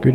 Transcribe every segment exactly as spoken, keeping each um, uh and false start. Good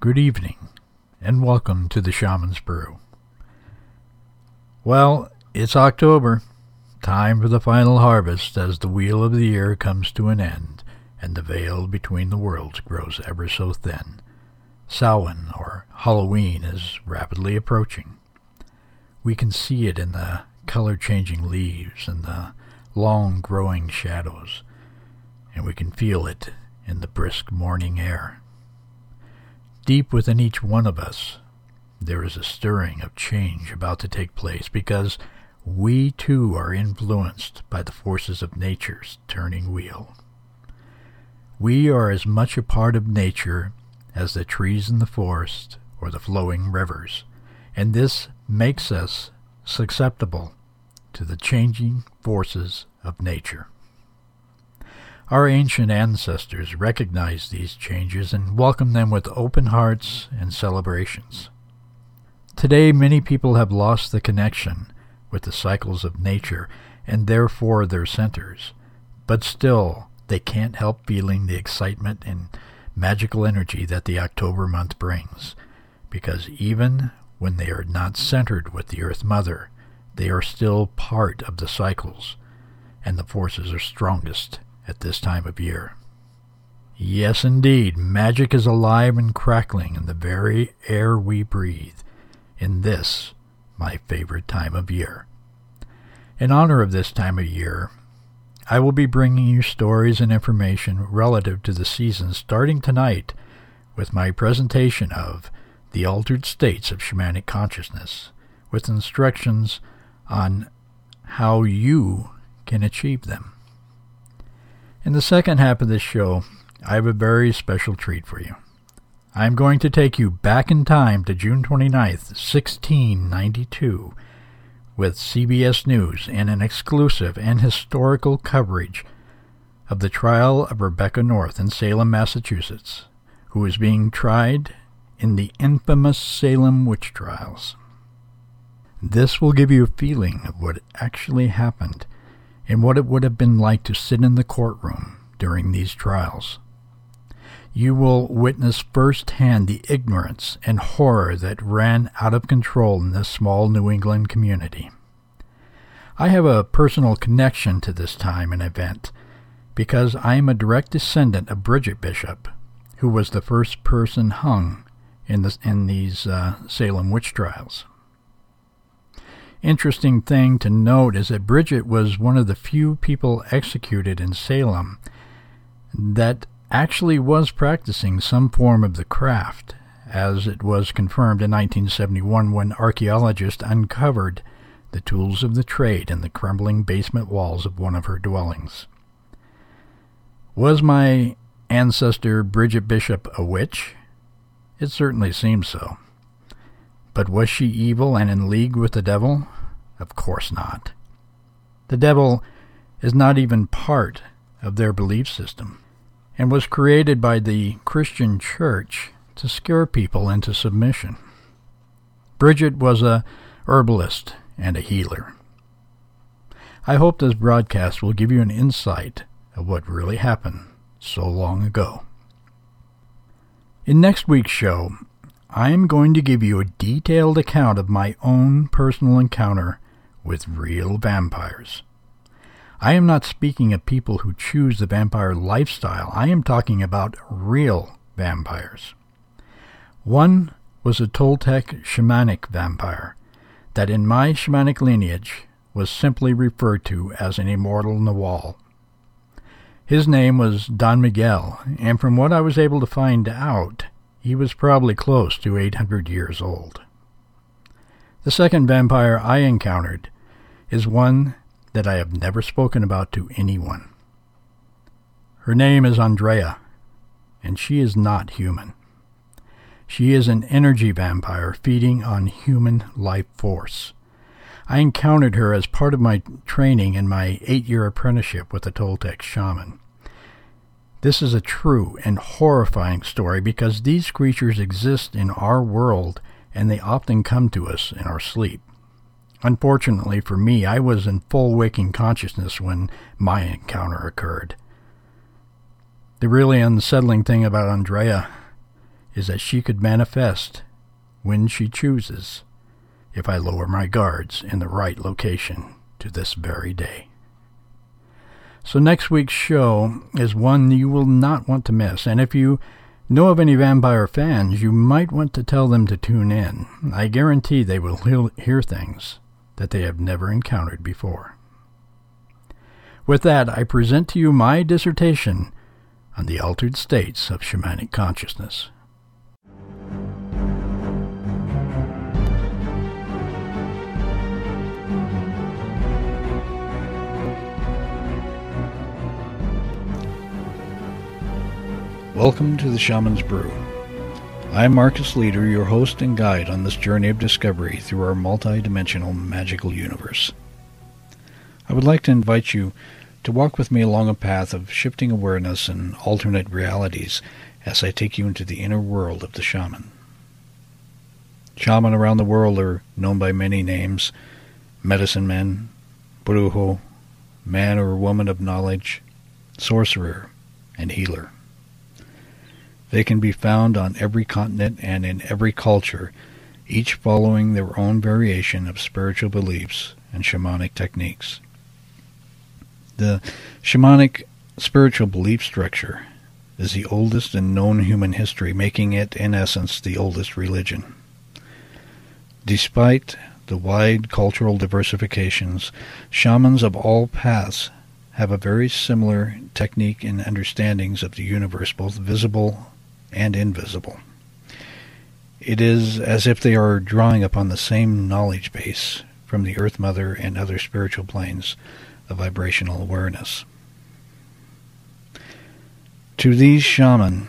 Good evening, and welcome to the Shaman's Brew. Well, it's October, time for the final harvest as the wheel of the year comes to an end, and the veil between the worlds grows ever so thin. Samhain, or Halloween, is rapidly approaching. We can see it in the color-changing leaves and the long-growing shadows, and we can feel it in the brisk morning air. Deep within each one of us, there is a stirring of change about to take place because we too are influenced by the forces of nature's turning wheel. We are as much a part of nature as the trees in the forest or the flowing rivers, and this makes us susceptible to the changing forces of nature. Our ancient ancestors recognized these changes and welcomed them with open hearts and celebrations. Today, many people have lost the connection with the cycles of nature and therefore their centers, but still they can't help feeling the excitement and magical energy that the October month brings, because even when they are not centered with the Earth Mother, they are still part of the cycles, and the forces are strongest at this time of year. Yes, indeed, magic is alive and crackling in the very air we breathe, in this, my favorite time of year. In honor of this time of year, I will be bringing you stories and information relative to the season starting tonight with my presentation of The Altered States of Shamanic Consciousness, with instructions on how you can achieve them. In the second half of this show, I have a very special treat for you. I am going to take you back in time to June twenty-ninth, sixteen ninety-two, with C B S News and an exclusive and historical coverage of the trial of Rebecca Nurse in Salem, Massachusetts, who is being tried in the infamous Salem Witch Trials. This will give you a feeling of what actually happened and what it would have been like to sit in the courtroom during these trials. You will witness firsthand the ignorance and horror that ran out of control in this small New England community. I have a personal connection to this time and event because I am a direct descendant of Bridget Bishop, who was the first person hung in, this, in these uh, Salem witch trials. Interesting thing to note is that Bridget was one of the few people executed in Salem that actually was practicing some form of the craft, as it was confirmed in nineteen seventy-one when archaeologists uncovered the tools of the trade in the crumbling basement walls of one of her dwellings. Was my ancestor Bridget Bishop a witch? It certainly seems so. But was she evil and in league with the devil? Of course not. The devil is not even part of their belief system, and was created by the Christian church to scare people into submission. Bridget was a herbalist and a healer. I hope this broadcast will give you an insight of what really happened so long ago. In next week's show, I am going to give you a detailed account of my own personal encounter with real vampires. I am not speaking of people who choose the vampire lifestyle. I am talking about real vampires. One was a Toltec shamanic vampire that in my shamanic lineage was simply referred to as an immortal Nawal. His name was Don Miguel, and from what I was able to find out, he was probably close to eight hundred years old. The second vampire I encountered is one that I have never spoken about to anyone. Her name is Andrea, and she is not human. She is an energy vampire feeding on human life force. I encountered her as part of my training in my eight-year apprenticeship with a Toltec shaman. This is a true and horrifying story because these creatures exist in our world and they often come to us in our sleep. Unfortunately for me, I was in full waking consciousness when my encounter occurred. The really unsettling thing about Andrea is that she could manifest when she chooses if I lower my guards in the right location to this very day. So next week's show is one you will not want to miss, and if you know of any vampire fans, you might want to tell them to tune in. I guarantee they will hear things that they have never encountered before. With that, I present to you my dissertation on the altered states of shamanic consciousness. Welcome to the Shaman's Brew. I'm Marcus Leder, your host and guide on this journey of discovery through our multi-dimensional magical universe. I would like to invite you to walk with me along a path of shifting awareness and alternate realities as I take you into the inner world of the shaman. Shaman around the world are known by many names: medicine men, brujo, man or woman of knowledge, sorcerer, and healer. They can be found on every continent and in every culture, each following their own variation of spiritual beliefs and shamanic techniques. The shamanic spiritual belief structure is the oldest in known human history, making it, in essence, the oldest religion. Despite the wide cultural diversifications, shamans of all paths have a very similar technique and understandings of the universe, both visible and invisible. It is as if they are drawing upon the same knowledge base from the Earth Mother and other spiritual planes of vibrational awareness. To these shaman,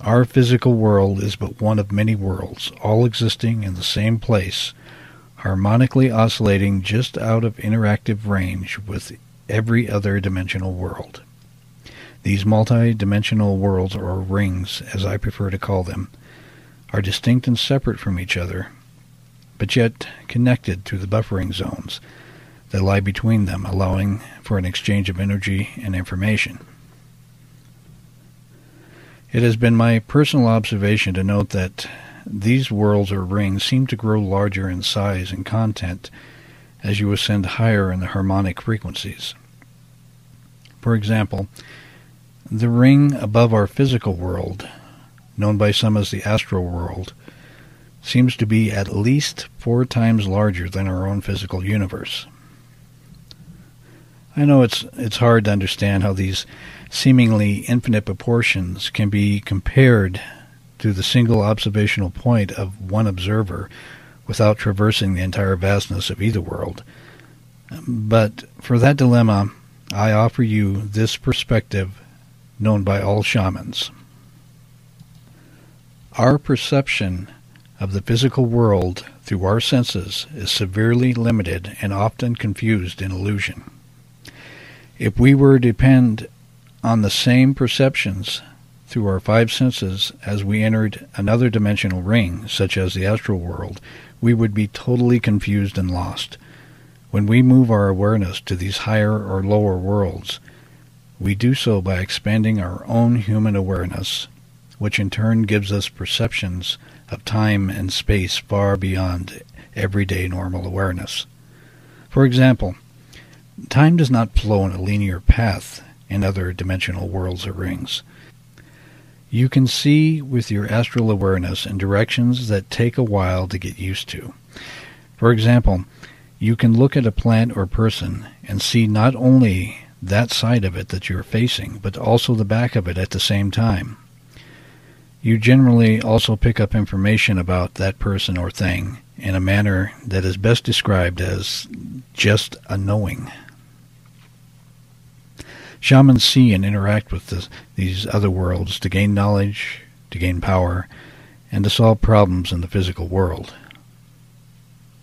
our physical world is but one of many worlds, all existing in the same place, harmonically oscillating just out of interactive range with every other dimensional world. These multi-dimensional worlds, or rings as I prefer to call them, are distinct and separate from each other, but yet connected through the buffering zones that lie between them, allowing for an exchange of energy and information. It has been my personal observation to note that these worlds or rings seem to grow larger in size and content as you ascend higher in the harmonic frequencies. For example, the ring above our physical world, known by some as the astral world, seems to be at least four times larger than our own physical universe. I know it's it's hard to understand how these seemingly infinite proportions can be compared to the single observational point of one observer without traversing the entire vastness of either world. But for that dilemma, I offer you this perspective known by all shamans. Our perception of the physical world through our senses is severely limited and often confused in illusion. If we were to depend on the same perceptions through our five senses as we entered another dimensional ring, such as the astral world, we would be totally confused and lost. When we move our awareness to these higher or lower worlds, we do so by expanding our own human awareness, which in turn gives us perceptions of time and space far beyond everyday normal awareness. For example, time does not flow in a linear path in other dimensional worlds or rings. You can see with your astral awareness in directions that take a while to get used to. For example, you can look at a plant or person and see not only that side of it that you're facing, but also the back of it at the same time. You generally also pick up information about that person or thing in a manner that is best described as just a knowing. Shamans see and interact with the, these other worlds to gain knowledge, to gain power, and to solve problems in the physical world.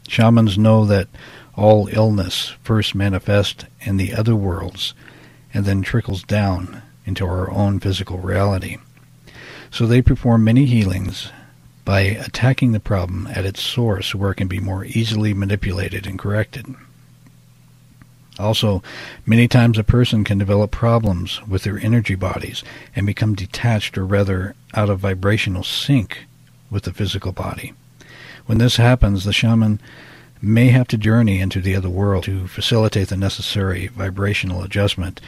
Shamans know that all illness first manifests in the other worlds and then trickles down into our own physical reality. So they perform many healings by attacking the problem at its source where it can be more easily manipulated and corrected. Also, many times a person can develop problems with their energy bodies and become detached or rather out of vibrational sync with the physical body. When this happens, the shaman may have to journey into the other world to facilitate the necessary vibrational adjustment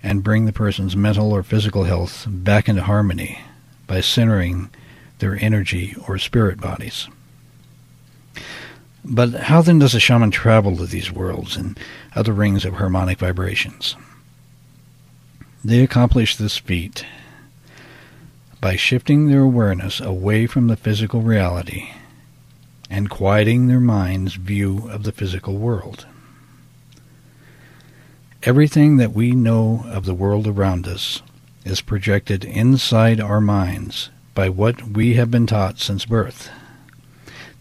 and bring the person's mental or physical health back into harmony by centering their energy or spirit bodies. But how then does a shaman travel to these worlds and other rings of harmonic vibrations? They accomplish this feat by shifting their awareness away from the physical reality and quieting their mind's view of the physical world. Everything that we know of the world around us is projected inside our minds by what we have been taught since birth.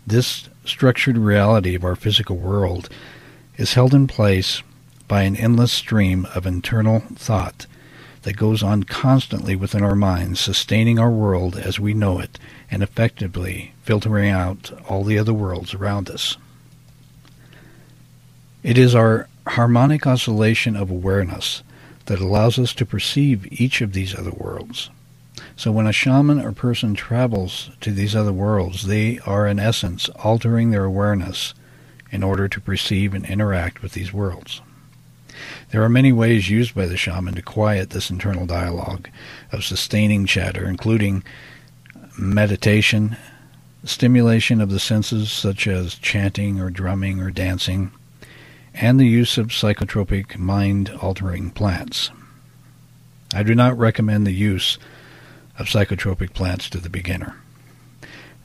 This structured reality of our physical world is held in place by an endless stream of internal thought that goes on constantly within our minds, sustaining our world as we know it and effectively filtering out all the other worlds around us. It is our harmonic oscillation of awareness that allows us to perceive each of these other worlds. So when a shaman or person travels to these other worlds, they are in essence altering their awareness in order to perceive and interact with these worlds. There are many ways used by the shaman to quiet this internal dialogue of sustaining chatter, including meditation, stimulation of the senses such as chanting or drumming or dancing, and the use of psychotropic mind-altering plants. I do not recommend the use of psychotropic plants to the beginner.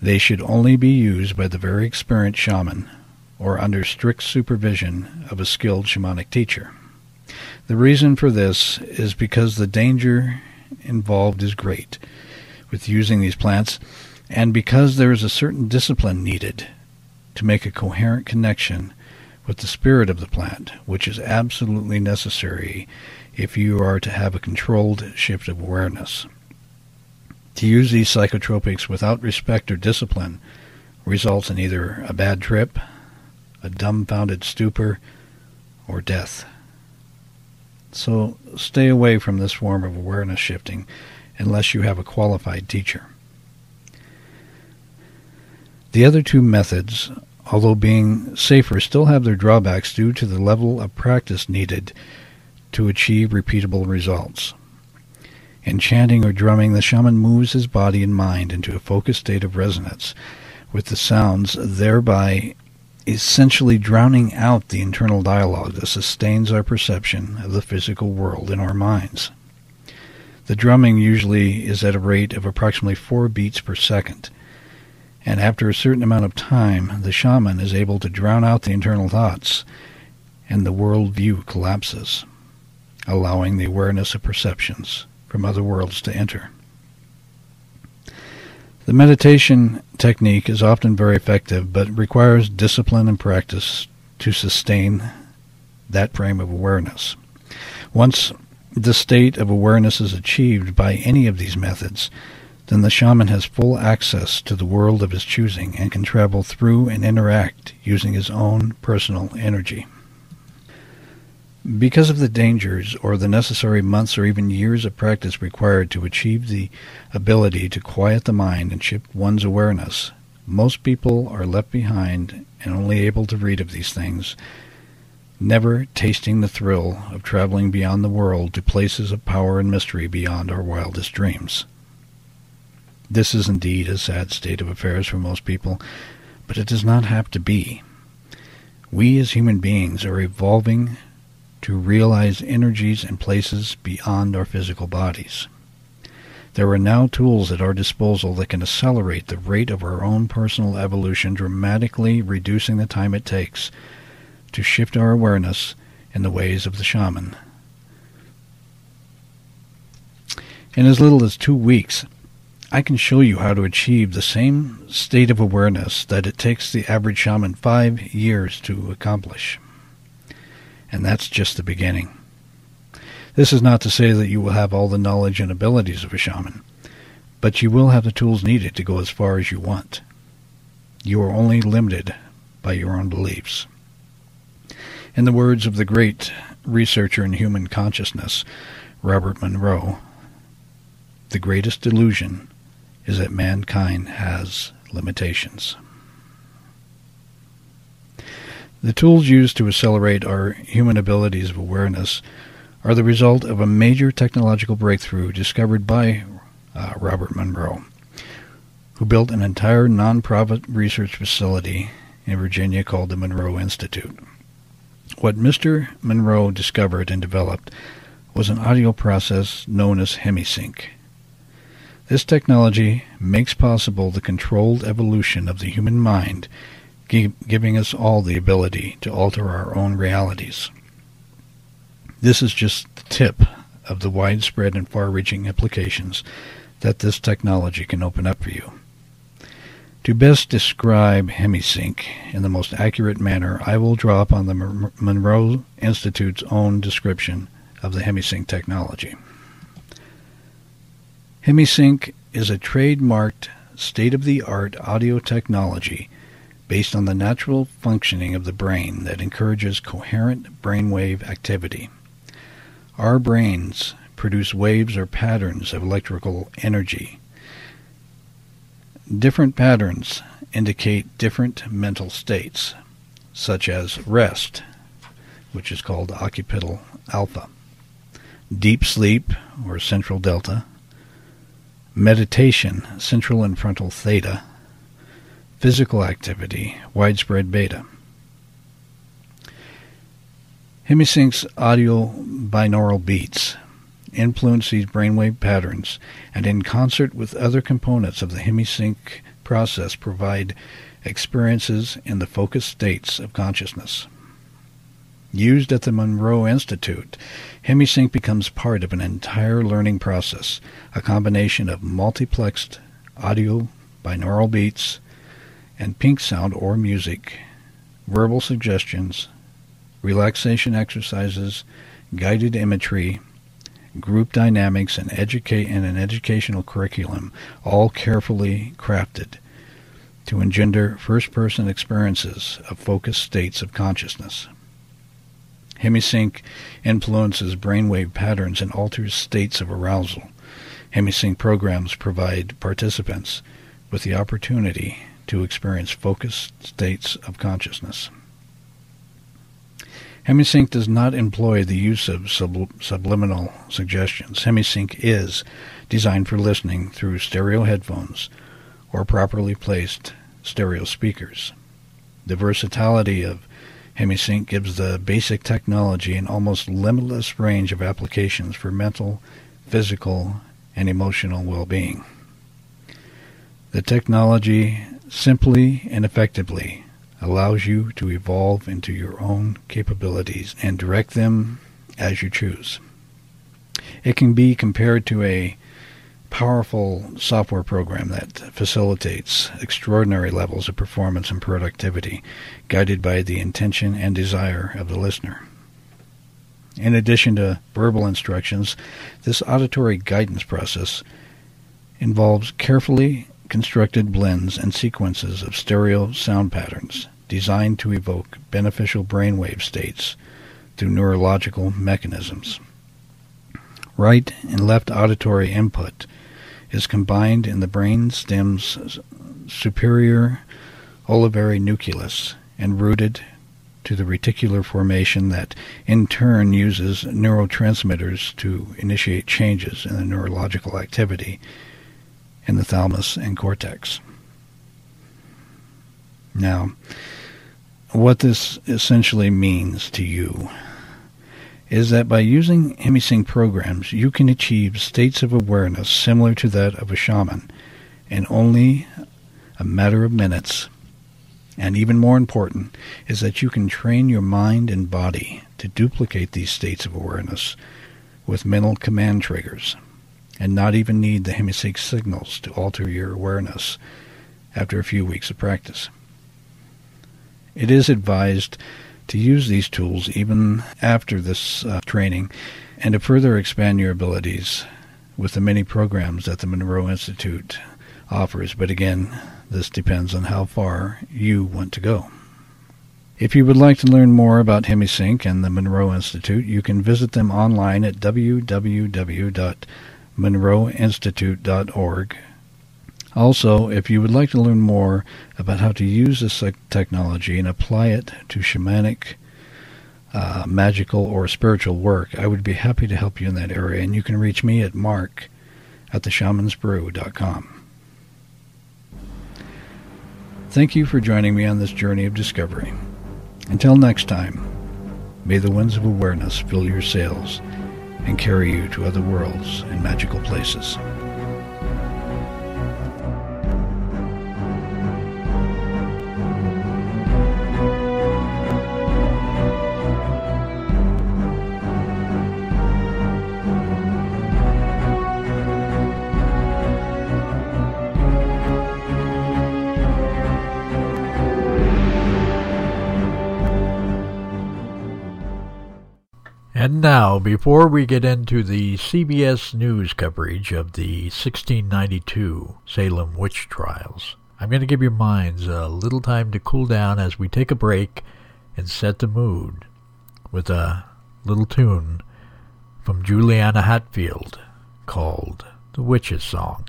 They should only be used by the very experienced shaman or under strict supervision of a skilled shamanic teacher. The reason for this is because the danger involved is great with using these plants, and because there is a certain discipline needed to make a coherent connection with the spirit of the plant, which is absolutely necessary if you are to have a controlled shift of awareness. To use these psychotropics without respect or discipline results in either a bad trip, a dumbfounded stupor, or death. So stay away from this form of awareness shifting unless you have a qualified teacher. The other two methods, although being safer, still have their drawbacks due to the level of practice needed to achieve repeatable results. In chanting or drumming, the shaman moves his body and mind into a focused state of resonance with the sounds, thereby essentially drowning out the internal dialogue that sustains our perception of the physical world in our minds. The drumming usually is at a rate of approximately four beats per second, and after a certain amount of time, the shaman is able to drown out the internal thoughts, and the world view collapses, allowing the awareness of perceptions from other worlds to enter. The meditation technique is often very effective, but requires discipline and practice to sustain that frame of awareness. Once the state of awareness is achieved by any of these methods, then the shaman has full access to the world of his choosing and can travel through and interact using his own personal energy. Because of the dangers or the necessary months or even years of practice required to achieve the ability to quiet the mind and shift one's awareness, most people are left behind and only able to read of these things, never tasting the thrill of traveling beyond the world to places of power and mystery beyond our wildest dreams. This is indeed a sad state of affairs for most people, but it does not have to be. We as human beings are evolving to realize energies and places beyond our physical bodies. There are now tools at our disposal that can accelerate the rate of our own personal evolution, dramatically reducing the time it takes to shift our awareness in the ways of the shaman. in as little as two weeks. I can show you how to achieve the same state of awareness that it takes the average shaman five years to accomplish. And that's just the beginning. This is not to say that you will have all the knowledge and abilities of a shaman, but you will have the tools needed to go as far as you want. You are only limited by your own beliefs. In the words of the great researcher in human consciousness, Robert Monroe, the greatest delusion is that mankind has limitations. The tools used to accelerate our human abilities of awareness are the result of a major technological breakthrough discovered by uh, Robert Monroe, who built an entire non-profit research facility in Virginia called the Monroe Institute. What Mister Monroe discovered and developed was an audio process known as HemiSync. This technology makes possible the controlled evolution of the human mind, gi- giving us all the ability to alter our own realities. This is just the tip of the widespread and far-reaching implications that this technology can open up for you. To best describe HemiSync in the most accurate manner, I will draw upon the Monroe Institute's own description of the HemiSync technology. HemiSync is a trademarked, state-of-the-art audio technology based on the natural functioning of the brain that encourages coherent brainwave activity. Our brains produce waves or patterns of electrical energy. Different patterns indicate different mental states, such as rest, which is called occipital alpha, deep sleep, or central delta, meditation, central and frontal theta, physical activity, widespread beta. HemiSync's audio binaural beats influence these brainwave patterns and, in concert with other components of the HemiSync process, provide experiences in the focused states of consciousness. Used at the Monroe Institute, HemiSync becomes part of an entire learning process, a combination of multiplexed audio, binaural beats, and pink sound or music, verbal suggestions, relaxation exercises, guided imagery, group dynamics, and, educate, and an educational curriculum, all carefully crafted to engender first-person experiences of focused states of consciousness. HemiSync influences brainwave patterns and alters states of arousal. HemiSync programs provide participants with the opportunity to experience focused states of consciousness. HemiSync does not employ the use of sub- subliminal suggestions. HemiSync is designed for listening through stereo headphones or properly placed stereo speakers. The versatility of HemiSync gives the basic technology an almost limitless range of applications for mental, physical, and emotional well-being. The technology simply and effectively allows you to evolve into your own capabilities and direct them as you choose. It can be compared to a powerful software program that facilitates extraordinary levels of performance and productivity, guided by the intention and desire of the listener. In addition to verbal instructions, this auditory guidance process involves carefully constructed blends and sequences of stereo sound patterns designed to evoke beneficial brainwave states through neurological mechanisms. Right and left auditory input is combined in the brain stem's superior olivary nucleus and routed to the reticular formation that in turn uses neurotransmitters to initiate changes in the neurological activity in the thalamus and cortex. Now, what this essentially means to you is that by using HemiSync programs, you can achieve states of awareness similar to that of a shaman in only a matter of minutes. And even more important is that you can train your mind and body to duplicate these states of awareness with mental command triggers, and not even need the HemiSync signals to alter your awareness after a few weeks of practice. It is advised to use these tools even after this uh, training and to further expand your abilities with the many programs that the Monroe Institute offers, but again, this depends on how far you want to go. If you would like to learn more about HemiSync and the Monroe Institute, you can visit them online at w w w dot monroe institute dot org. Also, if you would like to learn more about how to use this technology and apply it to shamanic, uh, magical, or spiritual work, I would be happy to help you in that area, and you can reach me at mark at the shamans brew dot com. Thank you for joining me on this journey of discovery. Until next time, may the winds of awareness fill your sails and carry you to other worlds and magical places. And now, before we get into the C B S News coverage of the sixteen ninety-two Salem Witch Trials, I'm going to give your minds a little time to cool down as we take a break and set the mood with a little tune from Juliana Hatfield called The Witch's Song.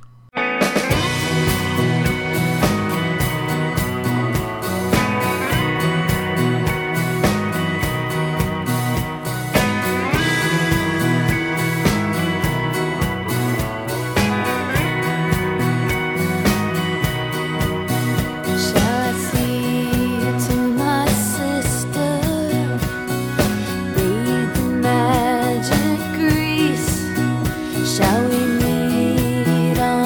Shall we meet on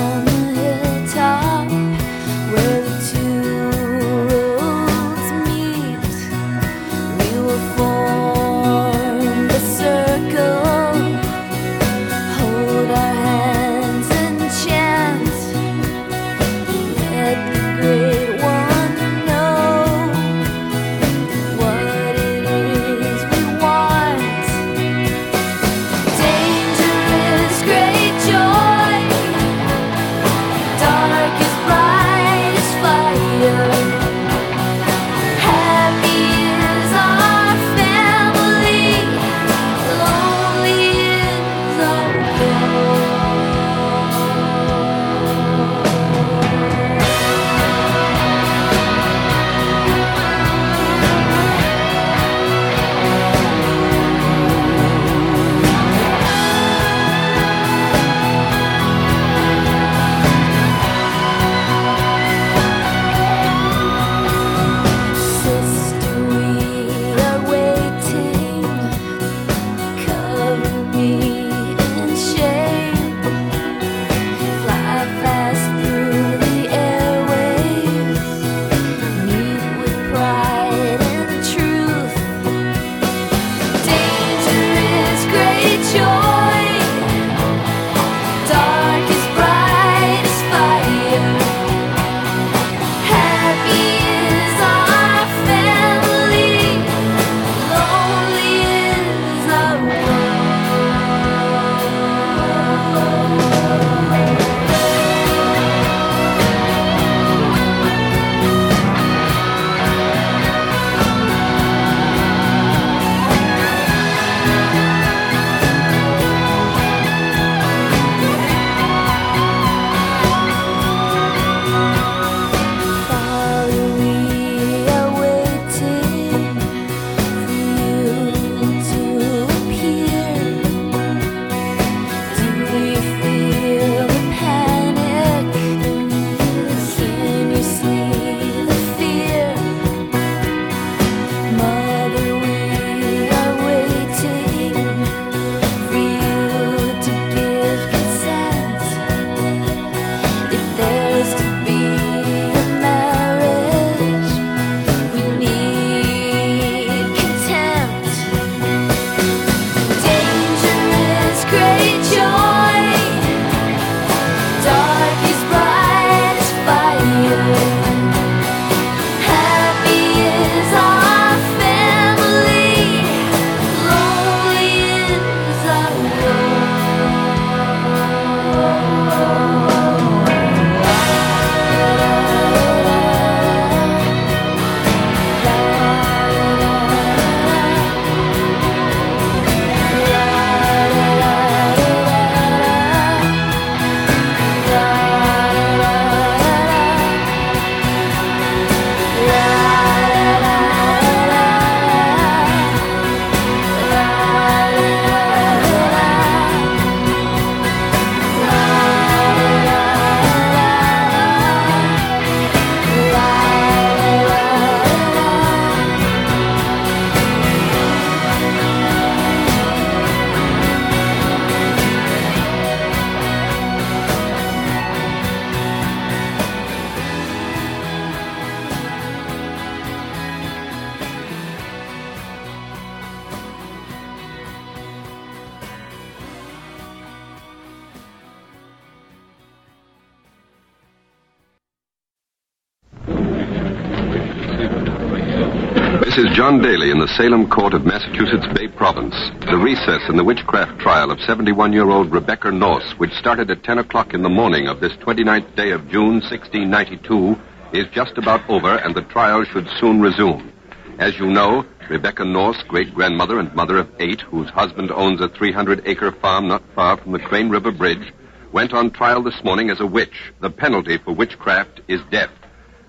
This is John Daly in the Salem court of Massachusetts Bay Province. The recess in the witchcraft trial of seventy-one-year-old Rebecca Nurse, which started at ten o'clock in the morning of this twenty-ninth day of June, sixteen ninety-two, is just about over, and the trial should soon resume. As you know, Rebecca Nurse, great-grandmother and mother of eight, whose husband owns a three hundred acre farm not far from the Crane River Bridge, went on trial this morning as a witch. The penalty for witchcraft is death.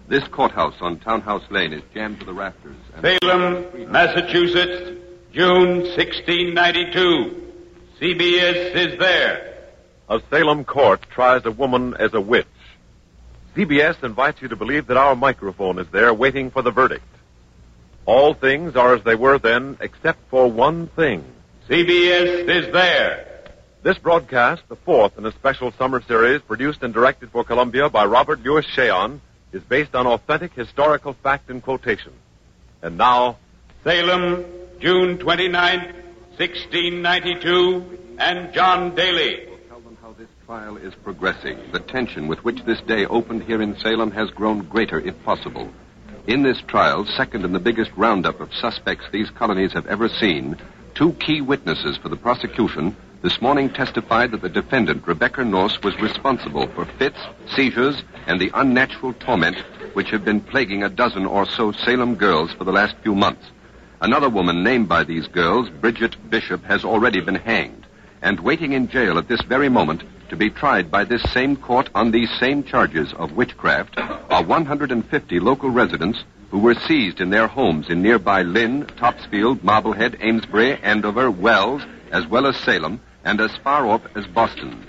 This courthouse on Townhouse Lane is jammed to the rafters. And Salem, Massachusetts, June sixteen ninety-two. C B S is there. A Salem court tries a woman as a witch. C B S invites you to believe that our microphone is there waiting for the verdict. All things are as they were then, except for one thing. C B S is there. This broadcast, the fourth in a special summer series produced and directed for Columbia by Robert Louis Cheyenne, is based on authentic historical fact and quotation. And now, Salem, June twenty-ninth, sixteen ninety-two, and John Daly. We'll tell them how this trial is progressing. The tension with which this day opened here in Salem has grown greater, if possible. In this trial, second in the biggest roundup of suspects these colonies have ever seen, two key witnesses for the prosecution this morning testified that the defendant, Rebecca Nurse, was responsible for fits, seizures, and the unnatural torment which have been plaguing a dozen or so Salem girls for the last few months. Another woman named by these girls, Bridget Bishop, has already been hanged and waiting in jail at this very moment to be tried by this same court on these same charges of witchcraft are one hundred fifty local residents who were seized in their homes in nearby Lynn, Topsfield, Marblehead, Amesbury, Andover, Wells, as well as Salem, and as far off as Boston.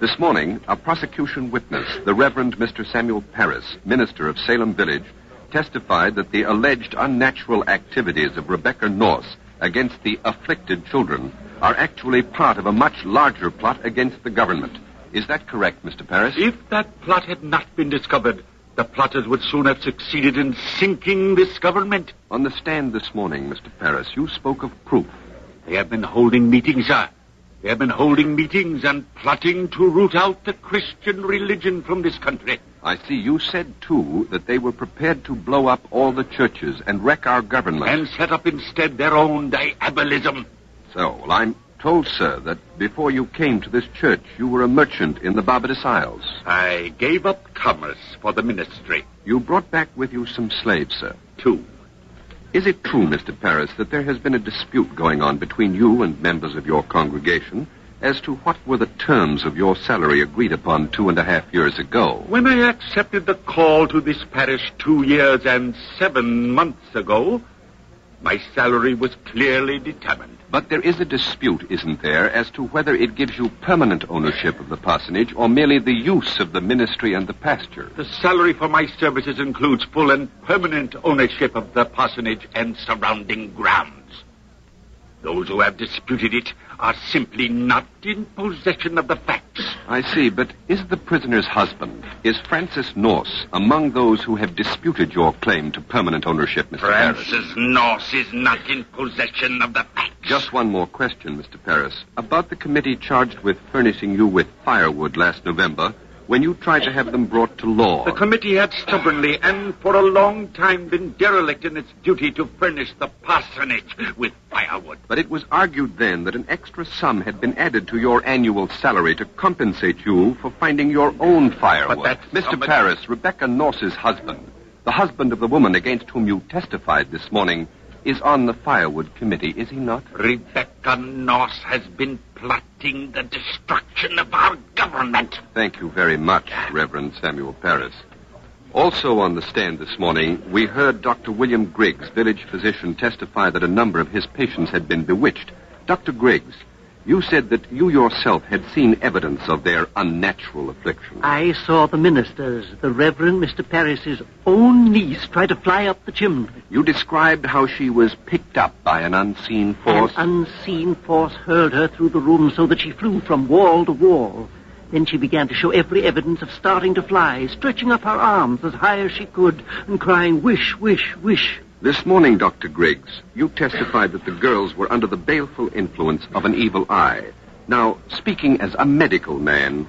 This morning, a prosecution witness, the Reverend Mister Samuel Parris, minister of Salem Village, testified that the alleged unnatural activities of Rebecca Nurse against the afflicted children are actually part of a much larger plot against the government. Is that correct, Mister Parris? If that plot had not been discovered, the plotters would soon have succeeded in sinking this government. On the stand this morning, Mister Parris, you spoke of proof. They have been holding meetings, sir. They have been holding meetings and plotting to root out the Christian religion from this country. I see. You said, too, that they were prepared to blow up all the churches and wreck our government. And set up instead their own diabolism. So, well, I'm told, sir, that before you came to this church, you were a merchant in the Barbados Isles. I gave up commerce for the ministry. You brought back with you some slaves, sir. Two. Is it true, Mister Parris, that there has been a dispute going on between you and members of your congregation as to what were the terms of your salary agreed upon two and a half years ago? When I accepted the call to this parish two years and seven months ago, my salary was clearly determined. But there is a dispute, isn't there, as to whether it gives you permanent ownership of the parsonage or merely the use of the ministry and the pasture. The salary for my services includes full and permanent ownership of the parsonage and surrounding grounds. Those who have disputed it are simply not in possession of the facts. I see, but is the prisoner's husband, is Francis Nurse, among those who have disputed your claim to permanent ownership, Mister Parris? Francis Nurse is not in possession of the facts. Just one more question, Mister Parris. About the committee charged with furnishing you with firewood last November, when you tried to have them brought to law. The committee had stubbornly and for a long time been derelict in its duty to furnish the parsonage with firewood. But it was argued then that an extra sum had been added to your annual salary to compensate you for finding your own firewood. But that's Mister Somebody... Parris, Rebecca Norse's husband, the husband of the woman against whom you testified this morning, is on the firewood committee, is he not? Rebecca Nurse has been plotting the destruction of our government. Thank you very much, Reverend Samuel Parris. Also on the stand this morning, we heard Doctor William Griggs, village physician, testify that a number of his patients had been bewitched. Doctor Griggs, you said that you yourself had seen evidence of their unnatural affliction. I saw the minister's, the Reverend Mister Parris's own niece, try to fly up the chimney. You described how she was picked up by an unseen force. An unseen force hurled her through the room so that she flew from wall to wall. Then she began to show every evidence of starting to fly, stretching up her arms as high as she could and crying, "Wish, wish, wish." This morning, Doctor Griggs, you testified that the girls were under the baleful influence of an evil eye. Now, speaking as a medical man,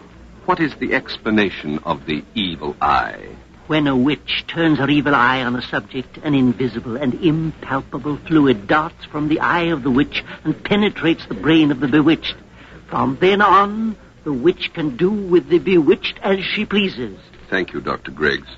what is the explanation of the evil eye? when a witch turns her evil eye on a subject, an invisible and impalpable fluid darts from the eye of the witch and penetrates the brain of the bewitched. From then on, the witch can do with the bewitched as she pleases. Thank you, Doctor Griggs.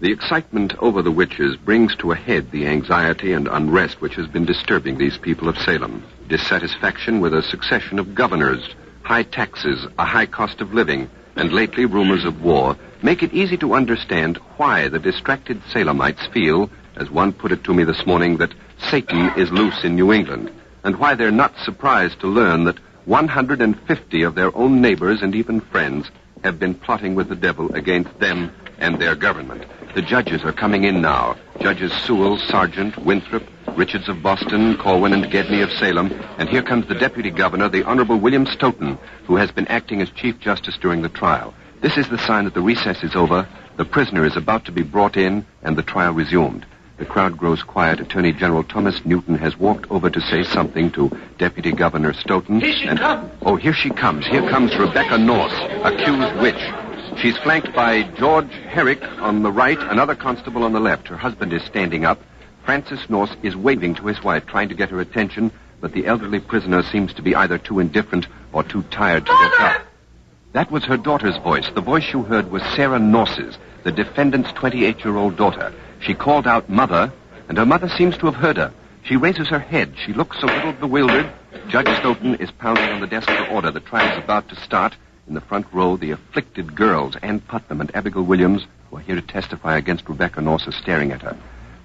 The excitement over the witches brings to a head the anxiety and unrest which has been disturbing these people of Salem. Dissatisfaction with a succession of governors, high taxes, a high cost of living, and lately rumors of war make it easy to understand why the distracted Salemites feel, as one put it to me this morning, that Satan is loose in New England, and why they're not surprised to learn that one hundred fifty of their own neighbors and even friends have been plotting with the devil against them and their government. The judges are coming in now. Judges Sewell, Sargent, Winthrop, Richards of Boston, Corwin and Gedney of Salem. And here comes the Deputy Governor, the Honorable William Stoughton, who has been acting as Chief Justice during the trial. This is the sign that the recess is over, the prisoner is about to be brought in, and the trial resumed. The crowd grows quiet. Attorney General Thomas Newton has walked over to say something to Deputy Governor Stoughton. Here she and... comes. Oh, here she comes. Here comes Rebecca Nurse, accused witch. She's flanked by George Herrick on the right, another constable on the left. Her husband is standing up. Francis Nurse is waving to his wife, trying to get her attention, but the elderly prisoner seems to be either too indifferent or too tired to get up. That was her daughter's voice. The voice you heard was Sarah Nurse's, the defendant's twenty-eight-year-old daughter. She called out, "Mother," and her mother seems to have heard her. She raises her head. She looks a little bewildered. Judge Stoughton is pounding on the desk for order. The trial's about to start. In the front row, the afflicted girls, Anne Putnam and Abigail Williams, who are here to testify against Rebecca Nurse, are staring at her.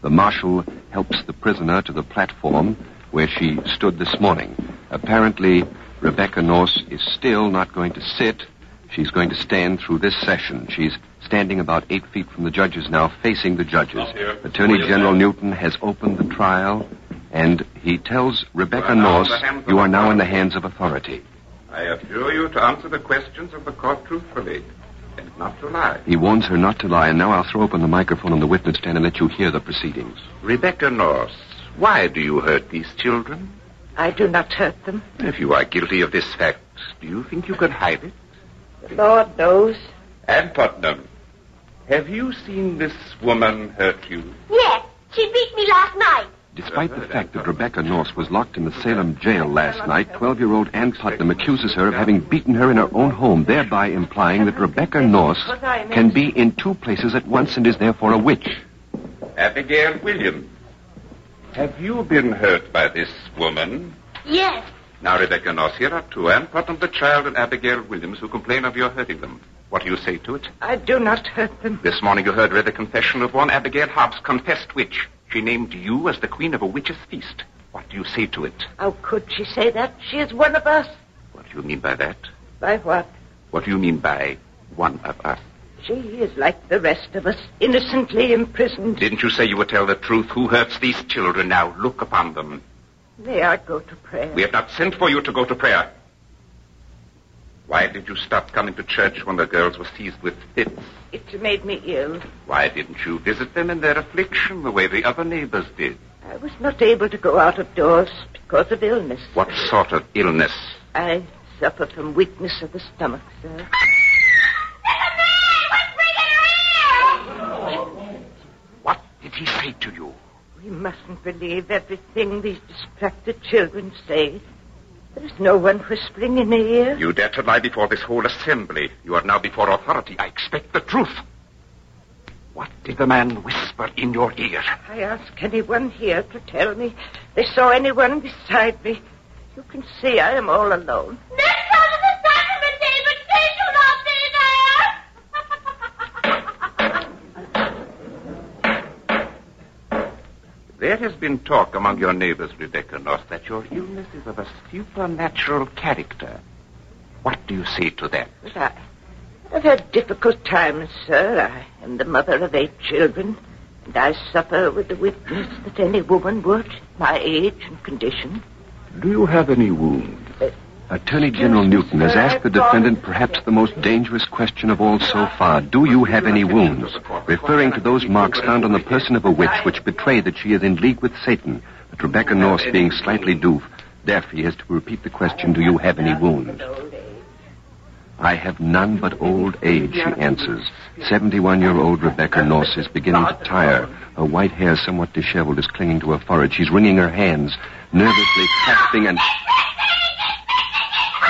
The marshal helps the prisoner to the platform where she stood this morning. Apparently, Rebecca Nurse is still not going to sit. She's going to stand through this session. She's standing about eight feet from the judges now, facing the judges. Attorney General Newton has opened the trial, and he tells Rebecca Nurse, "You are now in the hands of authority. I assure you to answer the questions of the court truthfully and not to lie." He warns her not to lie, and now I'll throw open the microphone on the witness stand and let you hear the proceedings. Rebecca Nurse, why do you hurt these children? I do not hurt them. If you are guilty of this fact, do you think you could hide it? The Lord knows. Anne Putnam, have you seen this woman hurt you? Yes, she beat me last night. Despite the fact that Rebecca Nurse was locked in the Salem jail last night, twelve-year-old Anne Putnam accuses her of having beaten her in her own home, thereby implying that Rebecca Nurse can be in two places at once and is therefore a witch. Abigail Williams, have you been hurt by this woman? Yes. Now, Rebecca Nurse, here are two, Anne Putnam, the child, and Abigail Williams, who complain of your hurting them. What do you say to it? I do not hurt them. This morning you heard read the confession of one Abigail Hobbs, confessed witch. She named you as the queen of a witch's feast. What do you say to it? How could she say that? She is one of us. What do you mean by that? By what? What do you mean by one of us? She is like the rest of us, innocently imprisoned. Didn't you say you would tell the truth? Who hurts these children now? Look upon them. May I go to prayer? We have not sent for you to go to prayer. Why did you stop coming to church when the girls were seized with fits? It made me ill. Why didn't you visit them in their affliction the way the other neighbors did? I was not able to go out of doors because of illness. What sort of illness? I suffer from weakness of the stomach, sir. There's a man! What's bringing her here? What did he say to you? We mustn't believe everything these distracted children say. There's no one whispering in the ear. You dare to lie before this whole assembly. You are now before authority. I expect the truth. What did the man whisper in your ear? I ask anyone here to tell me. They saw anyone beside me. You can see I am all alone. Next out of the sacrament table, they should not be there. There has been talk among your neighbors, Rebecca Nurse, that your illness is of a supernatural character. What do you say to that? But I, I've had difficult times, sir. I am the mother of eight children, and I suffer with the weakness that any woman would, my age and condition. Do you have any wounds? Uh, Attorney General Newton has asked the defendant perhaps the most dangerous question of all so far. Do you have any wounds? Referring to those marks found on the person of a witch which betray that she is in league with Satan. But Rebecca Nurse, being slightly doof, deaf, he has to repeat the question, do you have any wounds? I have none but old age, she answers. seventy-one-year-old Rebecca Nurse is beginning to tire. Her white hair, somewhat disheveled, is clinging to her forehead. She's wringing her hands, nervously clasping and...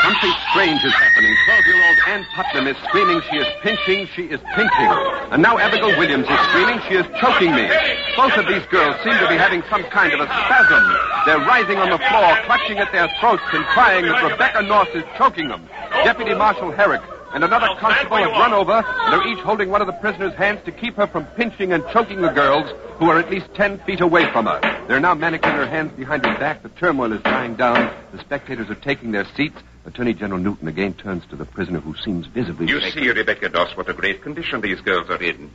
Something strange is happening. Twelve-year-old Anne Putnam is screaming. She is pinching. She is pinching. And now Abigail Williams is screaming. She is choking me. Both of these girls seem to be having some kind of a spasm. They're rising on the floor, clutching at their throats and crying that Rebecca Nurse is choking them. Deputy Marshal Herrick and another constable have run over, and they're each holding one of the prisoner's hands to keep her from pinching and choking the girls, who are at least ten feet away from her. They're now manacling her hands behind her back. The turmoil is dying down. The spectators are taking their seats. Attorney General Newton again turns to the prisoner, who seems visibly... You shaken. See, Rebecca Nurse, what a great condition these girls are in.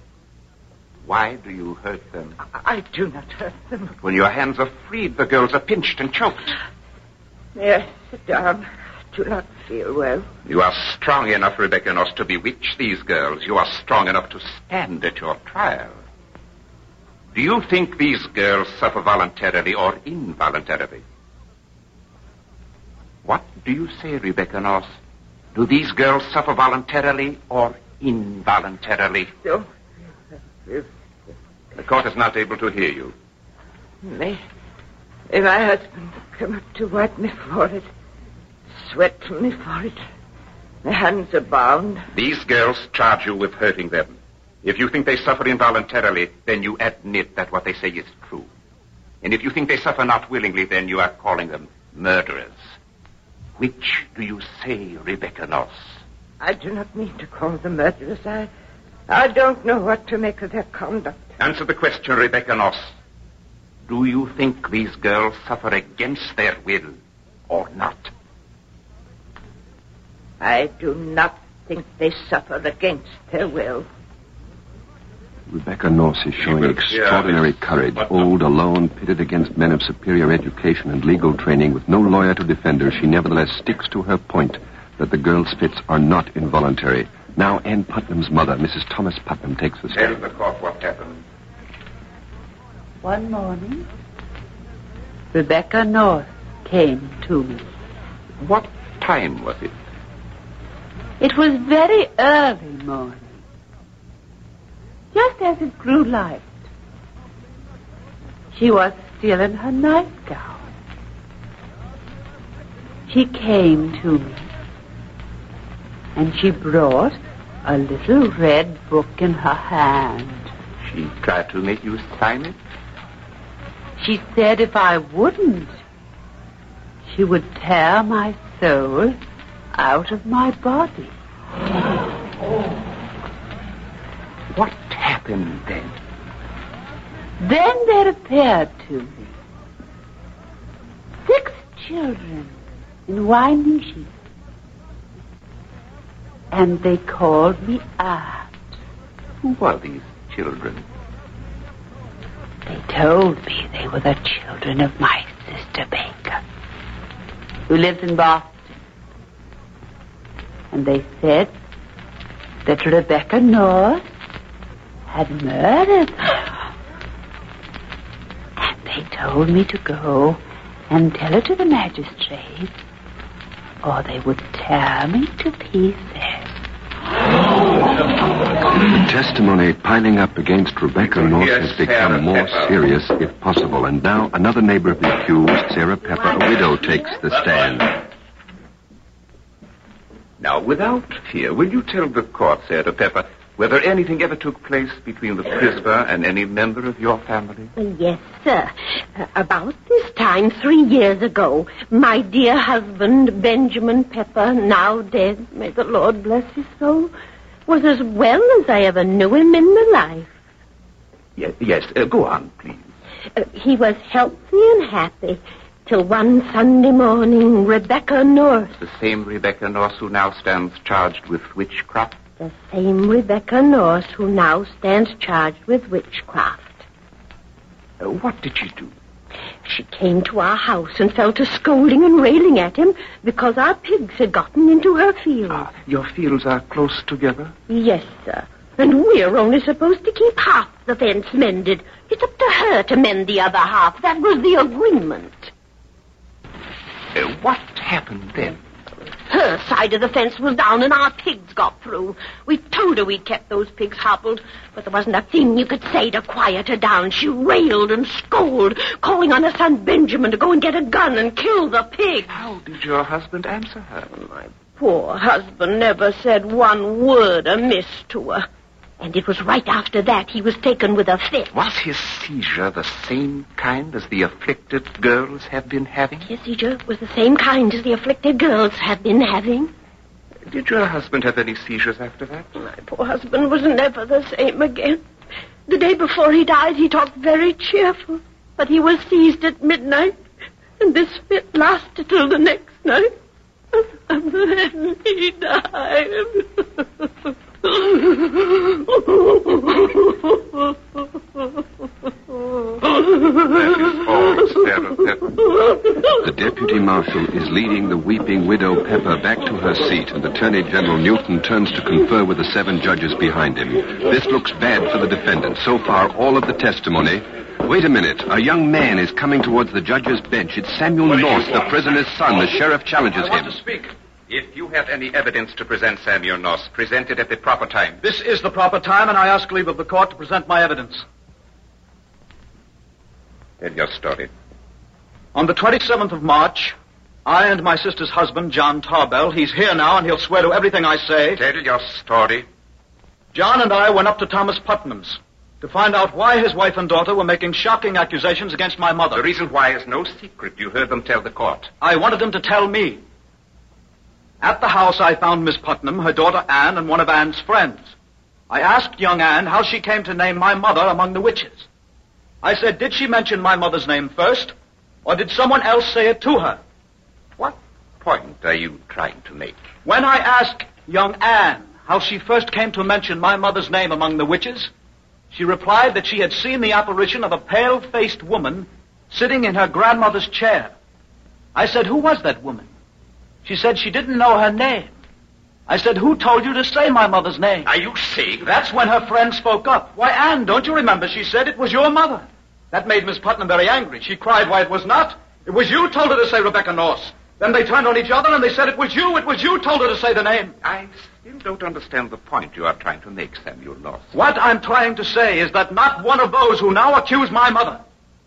Why do you hurt them? I do not hurt them. When your hands are freed, the girls are pinched and choked. Yes, sit down. Do not feel well. You are strong enough, Rebecca Nurse, to bewitch these girls. You are strong enough to stand at your trial. Do you think these girls suffer voluntarily or involuntarily? What do you say, Rebecca Nurse? Do these girls suffer voluntarily or involuntarily? No. The court is not able to hear you. May, may my husband come up to wipe me for it. Sweat from me for it. My hands are bound. These girls charge you with hurting them. If you think they suffer involuntarily, then you admit that what they say is true. And if you think they suffer not willingly, then you are calling them murderers. Which do you say, Rebecca Nurse? I do not mean to call them murderers. I, I don't know what to make of their conduct. Answer the question, Rebecca Nurse. Do you think these girls suffer against their will or not? I do not think they suffer against their will. Rebecca Nurse is showing extraordinary courage, old, alone, pitted against men of superior education and legal training. With no lawyer to defend her, she nevertheless sticks to her point that the girl's fits are not involuntary. Now Anne Putnam's mother, Missus Thomas Putnam, takes the stand. Tell the court what happened. One morning, Rebecca Nurse came to me. What time was it? It was very early morning. Just as it grew light. She was still in her nightgown. She came to me. And she brought a little red book in her hand. She tried to make you sign it? She said if I wouldn't, she would tear my soul out of my body. Oh. What happened then? Then there appeared to me six children in winding sheets. And they called me out. Who were these children? They told me they were the children of my sister Baker, who lives in Boston. And they said that Rebecca Nurse had murdered her. And they told me to go and tell it to the magistrate, or they would tear me to pieces. The testimony piling up against Rebecca Nurse yes, has become Sarah more Pepper. serious, if possible. And now another neighbor of the accused, Sarah Pepper, a widow, takes the stand. Now, without fear, will you tell the court, Sarah Pepper, whether anything ever took place between the prisoner and any member of your family? Yes, sir. Uh, about this time, three years ago, my dear husband, Benjamin Pepper, now dead, may the Lord bless his soul, was as well as I ever knew him in my life. Yes, yes. Uh, go on, please. Uh, he was healthy and happy till one Sunday morning, Rebecca Nurse... The same Rebecca Nurse who now stands charged with witchcraft? The same Rebecca Nurse who now stands charged with witchcraft. Uh, what did she do? She came to our house and fell to scolding and railing at him because our pigs had gotten into her fields. Ah, your fields are close together? Yes, sir. And we're only supposed to keep half the fence mended. It's up to her to mend the other half. That was the agreement. Uh, what happened then? her side of the fence was down and our pigs got through. We told her we kept those pigs hobbled, but there wasn't a thing you could say to quiet her down. She railed and scolded, calling on her son Benjamin to go and get a gun and kill the pig. How did your husband answer her? My poor husband never said one word amiss to her. And it was right after that he was taken with a fit. Was his seizure the same kind as the afflicted girls have been having? His seizure was the same kind as the afflicted girls have been having. Did your husband have any seizures after that? My poor husband was never the same again. The day before he died, he talked very cheerful. But he was seized at midnight. And this fit lasted till the next night. And then he died. The deputy marshal is leading the weeping widow Pepper back to her seat, and Attorney General Newton turns to confer with the seven judges behind him. This looks bad for the defendant. So far, all of the testimony. Wait a minute. A young man is coming towards the judge's bench. It's Samuel North, the prisoner's son. The sheriff challenges him. I want to speak. If you have any evidence to present, Samuel Nurse, present it at the proper time. This is the proper time, and I ask leave of the court to present my evidence. Tell your story. On the twenty-seventh of March, I and my sister's husband, John Tarbell, he's here now, and he'll swear to everything I say. Tell your story. John and I went up to Thomas Putnam's to find out why his wife and daughter were making shocking accusations against my mother. The reason why is no secret. You heard them tell the court. I wanted them to tell me. At the house, I found Miss Putnam, her daughter Anne, and one of Anne's friends. I asked young Anne how she came to name my mother among the witches. I said, did she mention my mother's name first, or did someone else say it to her? What point are you trying to make? When I asked young Anne how she first came to mention my mother's name among the witches, she replied that she had seen the apparition of a pale-faced woman sitting in her grandmother's chair. I said, who was that woman? She said she didn't know her name. I said, who told you to say my mother's name? Are you saying? That's when her friend spoke up. Why, Anne, don't you remember? She said it was your mother. That made Miss Putnam very angry. She cried why it was not. It was you told her to say Rebecca Nurse. Then they turned on each other and they said it was you. It was you told her to say the name. I still don't understand the point you are trying to make, Samuel Nurse. What I'm trying to say is that not one of those who now accuse my mother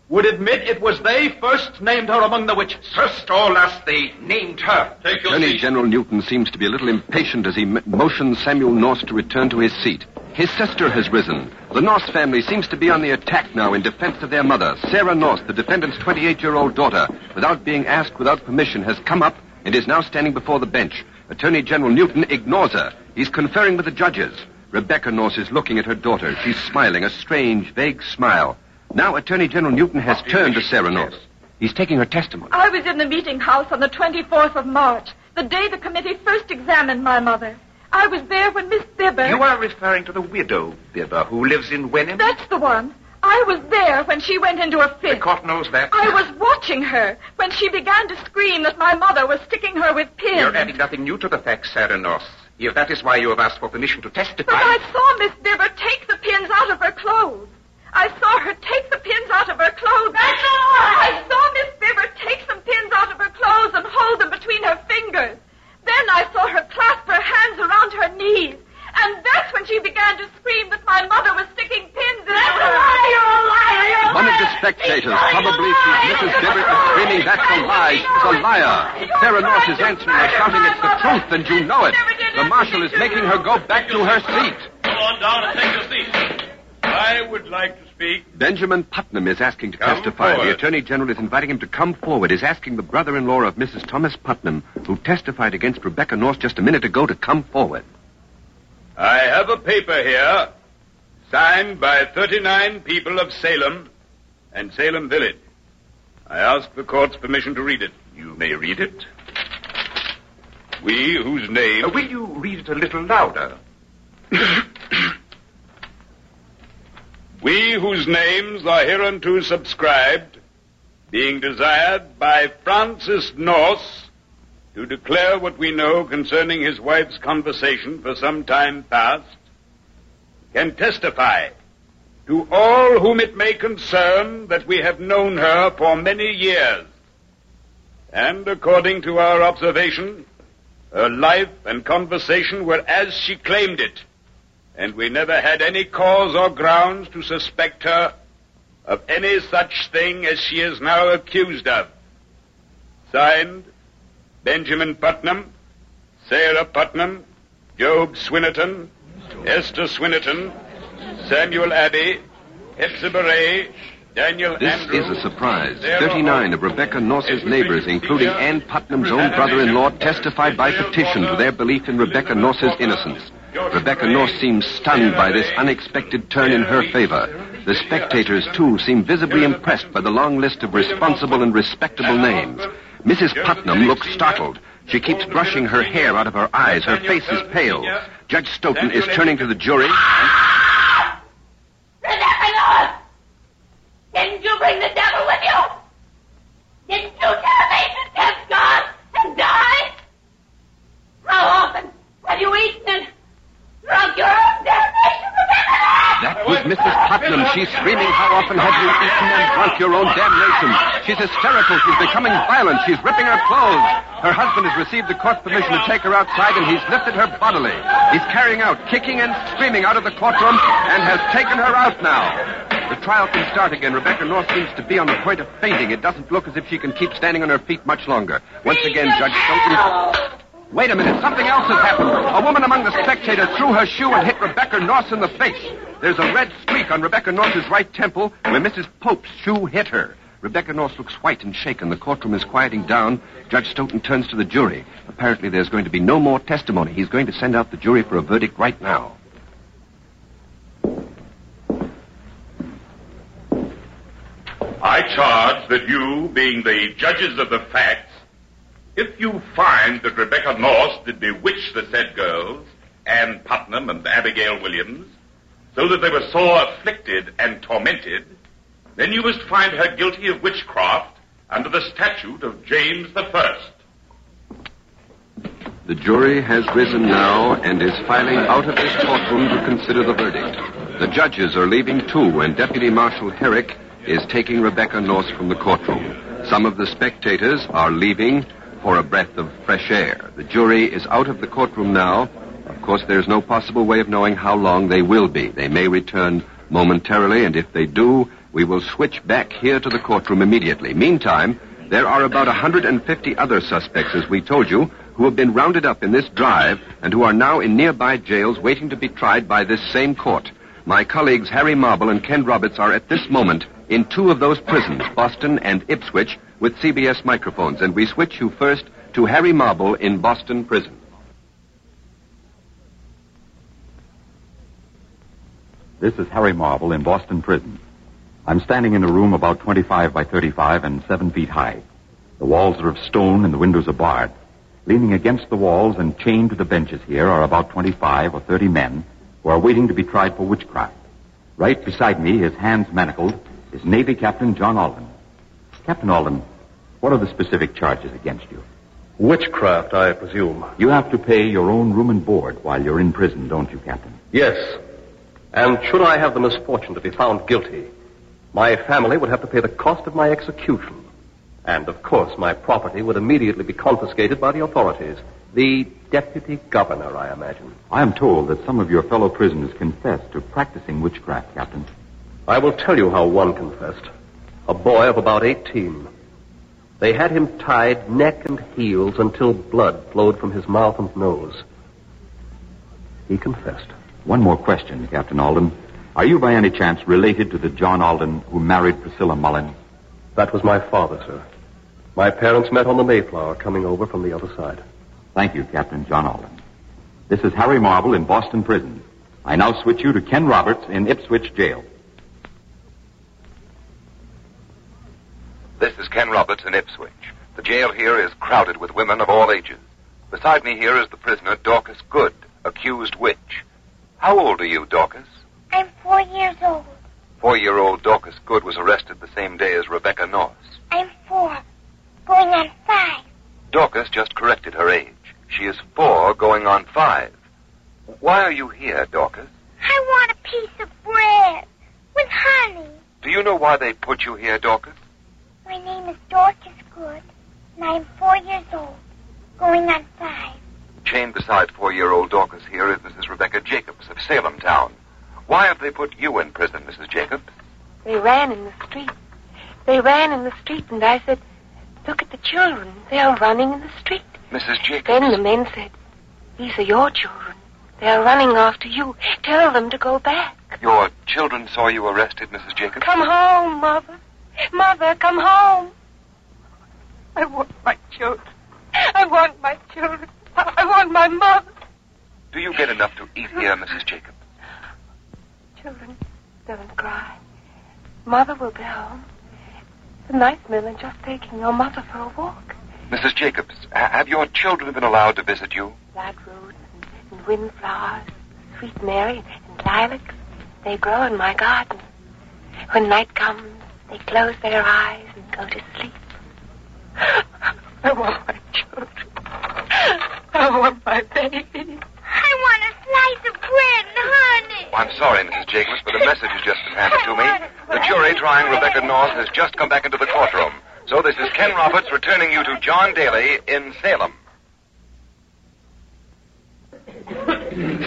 would admit it was they first named her among the witches. First or last, they named her. Take your Attorney seat. General Newton seems to be a little impatient as he motions Samuel North to return to his seat. His sister has risen. The North family seems to be on the attack now in defense of their mother. Sarah North, the defendant's twenty-eight-year-old daughter, without being asked, without permission, has come up and is now standing before the bench. Attorney General Newton ignores her. He's conferring with the judges. Rebecca North is looking at her daughter. She's smiling, a strange, vague smile. Now Attorney General Newton has turned to Sarah Nurse. He's taking her testimony. I was in the meeting house on the twenty-fourth of March, the day the committee first examined my mother. I was there when Miss Bibber... You are referring to the widow Bibber who lives in Wenham? That's the one. I was there when she went into a fit. The court knows that. I was watching her when she began to scream that my mother was sticking her with pins. You're adding nothing new to the facts, Sarah Nurse. If that is why you have asked for permission to testify... But I saw Miss Bibber take the pins out of her clothes. I saw her take the pins out of her clothes. That's all right. I saw Miss Bibber take some pins out of her clothes and hold them between her fingers. Then I saw her clasp her hands around her knees. And that's when she began to scream that my mother was sticking pins in her. You're a liar, you're a liar. One of the spectators probably sees Missus Bibber screaming, that's a lie, she's a liar. Sarah North is answering her, shouting, it's the truth, and you know it. The marshal is making her go back to her seat. Come on down and take your seat. I would like to speak. Benjamin Putnam is asking to come testify. Forward. The Attorney General is inviting him to come forward. He's asking the brother-in-law of Missus Thomas Putnam, who testified against Rebecca North just a minute ago, to come forward. I have a paper here, signed by thirty-nine people of Salem and Salem Village. I ask the court's permission to read it. You may read it. We, whose name... Uh, will you read it a little louder? We whose names are hereunto subscribed, being desired by Francis Nurse to declare what we know concerning his wife's conversation for some time past, can testify to all whom it may concern that we have known her for many years, and according to our observation, Her life and conversation were as she claimed it, and we never had any cause or grounds to suspect her of any such thing as she is now accused of. Signed, Benjamin Putnam, Sarah Putnam, Job Swinnerton, Esther Swinnerton, Samuel Abbey, Hepzibah Ray, Daniel This Andrew, is a surprise. thirty-nine of Rebecca Norse's neighbors, including Anne Putnam's own brother-in-law, testified by petition to their belief in Rebecca Norse's innocence. Rebecca Nurse seems stunned by this unexpected turn in her favor. The spectators, too, seem visibly impressed by the long list of responsible and respectable names. Missus Putnam looks startled. She keeps brushing her hair out of her eyes. Her face is pale. Judge Stoughton is turning to the jury. Ah! Rebecca Nurse! Didn't you bring the devil with you? Didn't you tell me to tempt God and die? How often have you eaten and drunk your own damnation to death? That was Missus Putnam. She's screaming, how often have you eaten and drunk your own damnation? She's hysterical. She's becoming violent. She's ripping her clothes. Her husband has received the court's permission to take her outside, and he's lifted her bodily. He's carrying out, kicking and screaming out of the courtroom, and has taken her out now. The trial can start again. Rebecca North seems to be on the point of fainting. It doesn't look as if she can keep standing on her feet much longer. Once again, Judge Stoughton... Wait a minute. Something else has happened. A woman among the spectators threw her shoe and hit Rebecca North in the face. There's a red streak on Rebecca North's right temple where Missus Pope's shoe hit her. Rebecca Nurse looks white and shaken. The courtroom is quieting down. Judge Stoughton turns to the jury. Apparently there's going to be no more testimony. He's going to send out the jury for a verdict right now. I charge that you, being the judges of the facts, if you find that Rebecca Nurse did bewitch the said girls, Anne Putnam and Abigail Williams, so that they were sore afflicted and tormented, then you must find her guilty of witchcraft under the statute of James the First. The jury has risen now and is filing out of this courtroom to consider the verdict. The judges are leaving too, and Deputy Marshal Herrick is taking Rebecca Nurse from the courtroom. Some of the spectators are leaving for a breath of fresh air. The jury is out of the courtroom now. Of course, there's no possible way of knowing how long they will be. They may return momentarily, and if they do, we will switch back here to the courtroom immediately. Meantime, there are about one hundred fifty other suspects, as we told you, who have been rounded up in this drive and who are now in nearby jails waiting to be tried by this same court. My colleagues Harry Marble and Ken Roberts are at this moment in two of those prisons, Boston and Ipswich, with C B S microphones. And we switch you first to Harry Marble in Boston prison. This is Harry Marble in Boston prison. I'm standing in a room about twenty-five by thirty-five and seven feet high. The walls are of stone and the windows are barred. Leaning against the walls and chained to the benches here are about twenty-five or thirty men who are waiting to be tried for witchcraft. Right beside me, his hands manacled, is Navy Captain John Alden. Captain Alden, what are the specific charges against you? Witchcraft, I presume. You have to pay your own room and board while you're in prison, don't you, Captain? Yes. And should I have the misfortune to be found guilty, my family would have to pay the cost of my execution. And, of course, my property would immediately be confiscated by the authorities. The deputy governor, I imagine. I am told that some of your fellow prisoners confessed to practicing witchcraft, Captain. I will tell you how one confessed. A boy of about eighteen. They had him tied neck and heels until blood flowed from his mouth and nose. He confessed. One more question, Captain Alden. Are you by any chance related to the John Alden who married Priscilla Mullin? That was my father, sir. My parents met on the Mayflower coming over from the other side. Thank you, Captain John Alden. This is Harry Marble in Boston prison. I now switch you to Ken Roberts in Ipswich jail. This is Ken Roberts in Ipswich. The jail here is crowded with women of all ages. Beside me here is the prisoner Dorcas Good, accused witch. How old are you, Dorcas? I'm four years old. Four-year-old Dorcas Good was arrested the same day as Rebecca Nurse. I'm four, going on five. Dorcas just corrected her age. She is four, going on five. Why are you here, Dorcas? I want a piece of bread with honey. Do you know why they put you here, Dorcas? My name is Dorcas Good, and I'm four years old, going on five. remained beside four-year-old Dorcas here is Missus Rebecca Jacobs of Salem Town. Why have they put you in prison, Missus Jacobs? They ran in the street. They ran in the street, and I said, look at the children. They are running in the street. Missus Jacobs. Then the men said, these are your children. They are running after you. Tell them to go back. Your children saw you arrested, Missus Jacobs? Come home, Mother. Mother, come home. I want my children. I want my children. I want my mother. Do you get enough to eat here, Missus Jacobs? Children, don't cry. Mother will be home. The nice men are just taking your mother for a walk. Missus Jacobs, have your children been allowed to visit you? Bloodroot and, and windflowers, sweet Mary and lilacs, they grow in my garden. When night comes, they close their eyes and go to sleep. I want my children. I want my baby. I want a slice of bread and honey. Oh, I'm sorry, Missus Jacobs, but a message has just been handed to me. The jury trying Rebecca Nurse has just come back into the courtroom. So this is Ken Roberts returning you to John Daly in Salem.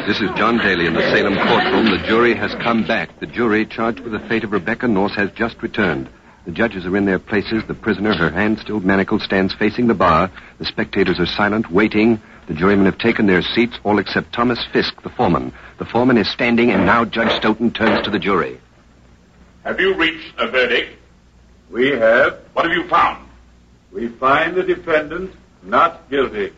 This is John Daly in the Salem courtroom. The jury has come back. The jury charged with the fate of Rebecca Nurse has just returned. The judges are in their places. The prisoner, her hand still manacled, stands facing the bar. The spectators are silent, waiting. The jurymen have taken their seats, all except Thomas Fisk, the foreman. The foreman is standing, and now Judge Stoughton turns to the jury. Have you reached a verdict? We have. What have you found? We find the defendant not guilty.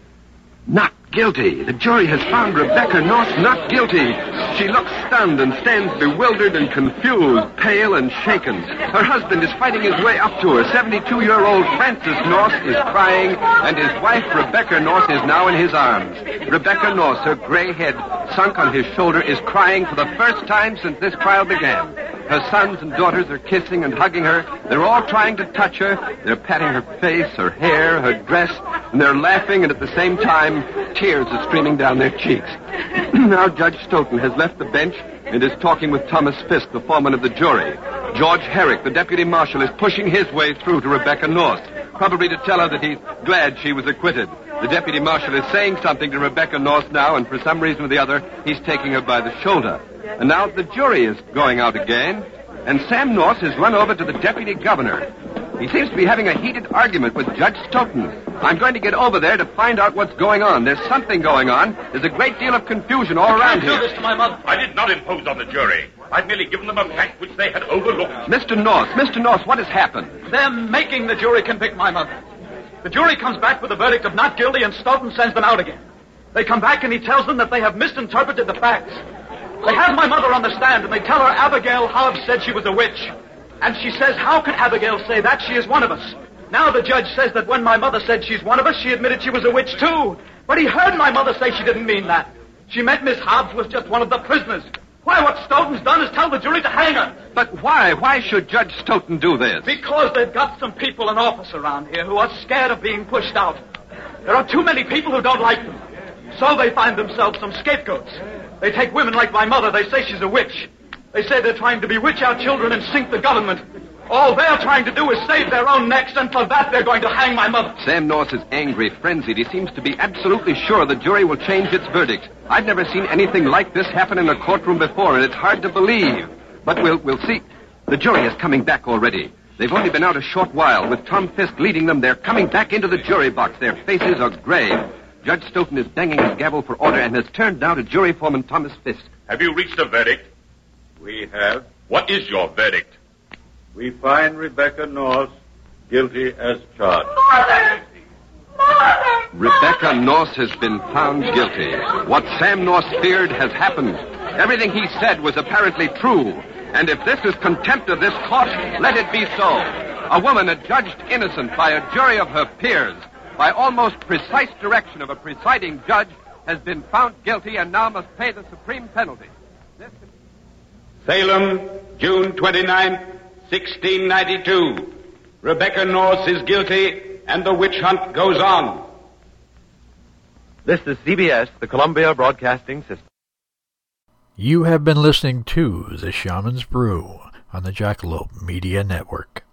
Not guilty? The jury has found Rebecca Nurse not guilty. She looks stunned and stands bewildered and confused, pale and shaken. Her husband is fighting his way up to her. seventy-two-year-old Francis Nurse is crying, and his wife, Rebecca Nurse, is now in his arms. Rebecca Nurse, her gray head sunk on his shoulder, is crying for the first time since this trial began. Her sons and daughters are kissing and hugging her. They're all trying to touch her. They're patting her face, her hair, her dress, and they're laughing, and at the same time, tears are streaming down their cheeks. Now Judge Stoughton has left the bench and is talking with Thomas Fisk, the foreman of the jury. George Herrick, the deputy marshal, is pushing his way through to Rebecca Nurse, probably to tell her that he's glad she was acquitted. The deputy marshal is saying something to Rebecca Nurse now, and for some reason or the other, he's taking her by the shoulder. And now the jury is going out again, and Sam Nurse has run over to the deputy governor. He seems to be having a heated argument with Judge Stoughton. I'm going to get over there to find out what's going on. There's something going on. There's a great deal of confusion all around here. I can't do this to my mother. I did not impose on the jury. I've merely given them a fact which they had overlooked. Mister North, Mister North, what has happened? They're making the jury convict my mother. The jury comes back with a verdict of not guilty, and Stoughton sends them out again. They come back and he tells them that they have misinterpreted the facts. They have my mother on the stand and they tell her Abigail Hobbs said she was a witch. And she says, how could Abigail say that? She is one of us. Now the judge says that when my mother said she's one of us, she admitted she was a witch too. But he heard my mother say she didn't mean that. She meant Miss Hobbs was just one of the prisoners. Why, what Stoughton's done is tell the jury to hang her. But why? Why should Judge Stoughton do this? Because they've got some people in office around here who are scared of being pushed out. There are too many people who don't like them. So they find themselves some scapegoats. They take women like my mother. They say she's a witch. They say they're trying to bewitch our children and sink the government. All they're trying to do is save their own necks, and for that they're going to hang my mother. Sam Nurse is angry, frenzied. He seems to be absolutely sure the jury will change its verdict. I've never seen anything like this happen in a courtroom before, and it's hard to believe. But we'll we'll see. The jury is coming back already. They've only been out a short while. With Tom Fisk leading them, they're coming back into the jury box. Their faces are grave. Judge Stoughton is banging his gavel for order and has turned now to jury foreman Thomas Fisk. Have you reached a verdict? We have. What is your verdict? We find Rebecca Nurse guilty as charged. Mother! Mother! Rebecca Nurse has been found guilty. What Sam Nurse feared has happened. Everything he said was apparently true. And if this is contempt of this court, let it be so. A woman adjudged innocent by a jury of her peers, by almost precise direction of a presiding judge, has been found guilty and now must pay the supreme penalty. This... Salem, June twenty-ninth, sixteen ninety-two. Rebecca Nurse is guilty and the witch hunt goes on. This is C B S, the Columbia Broadcasting System. You have been listening to The Shaman's Brew on the Jackalope Media Network.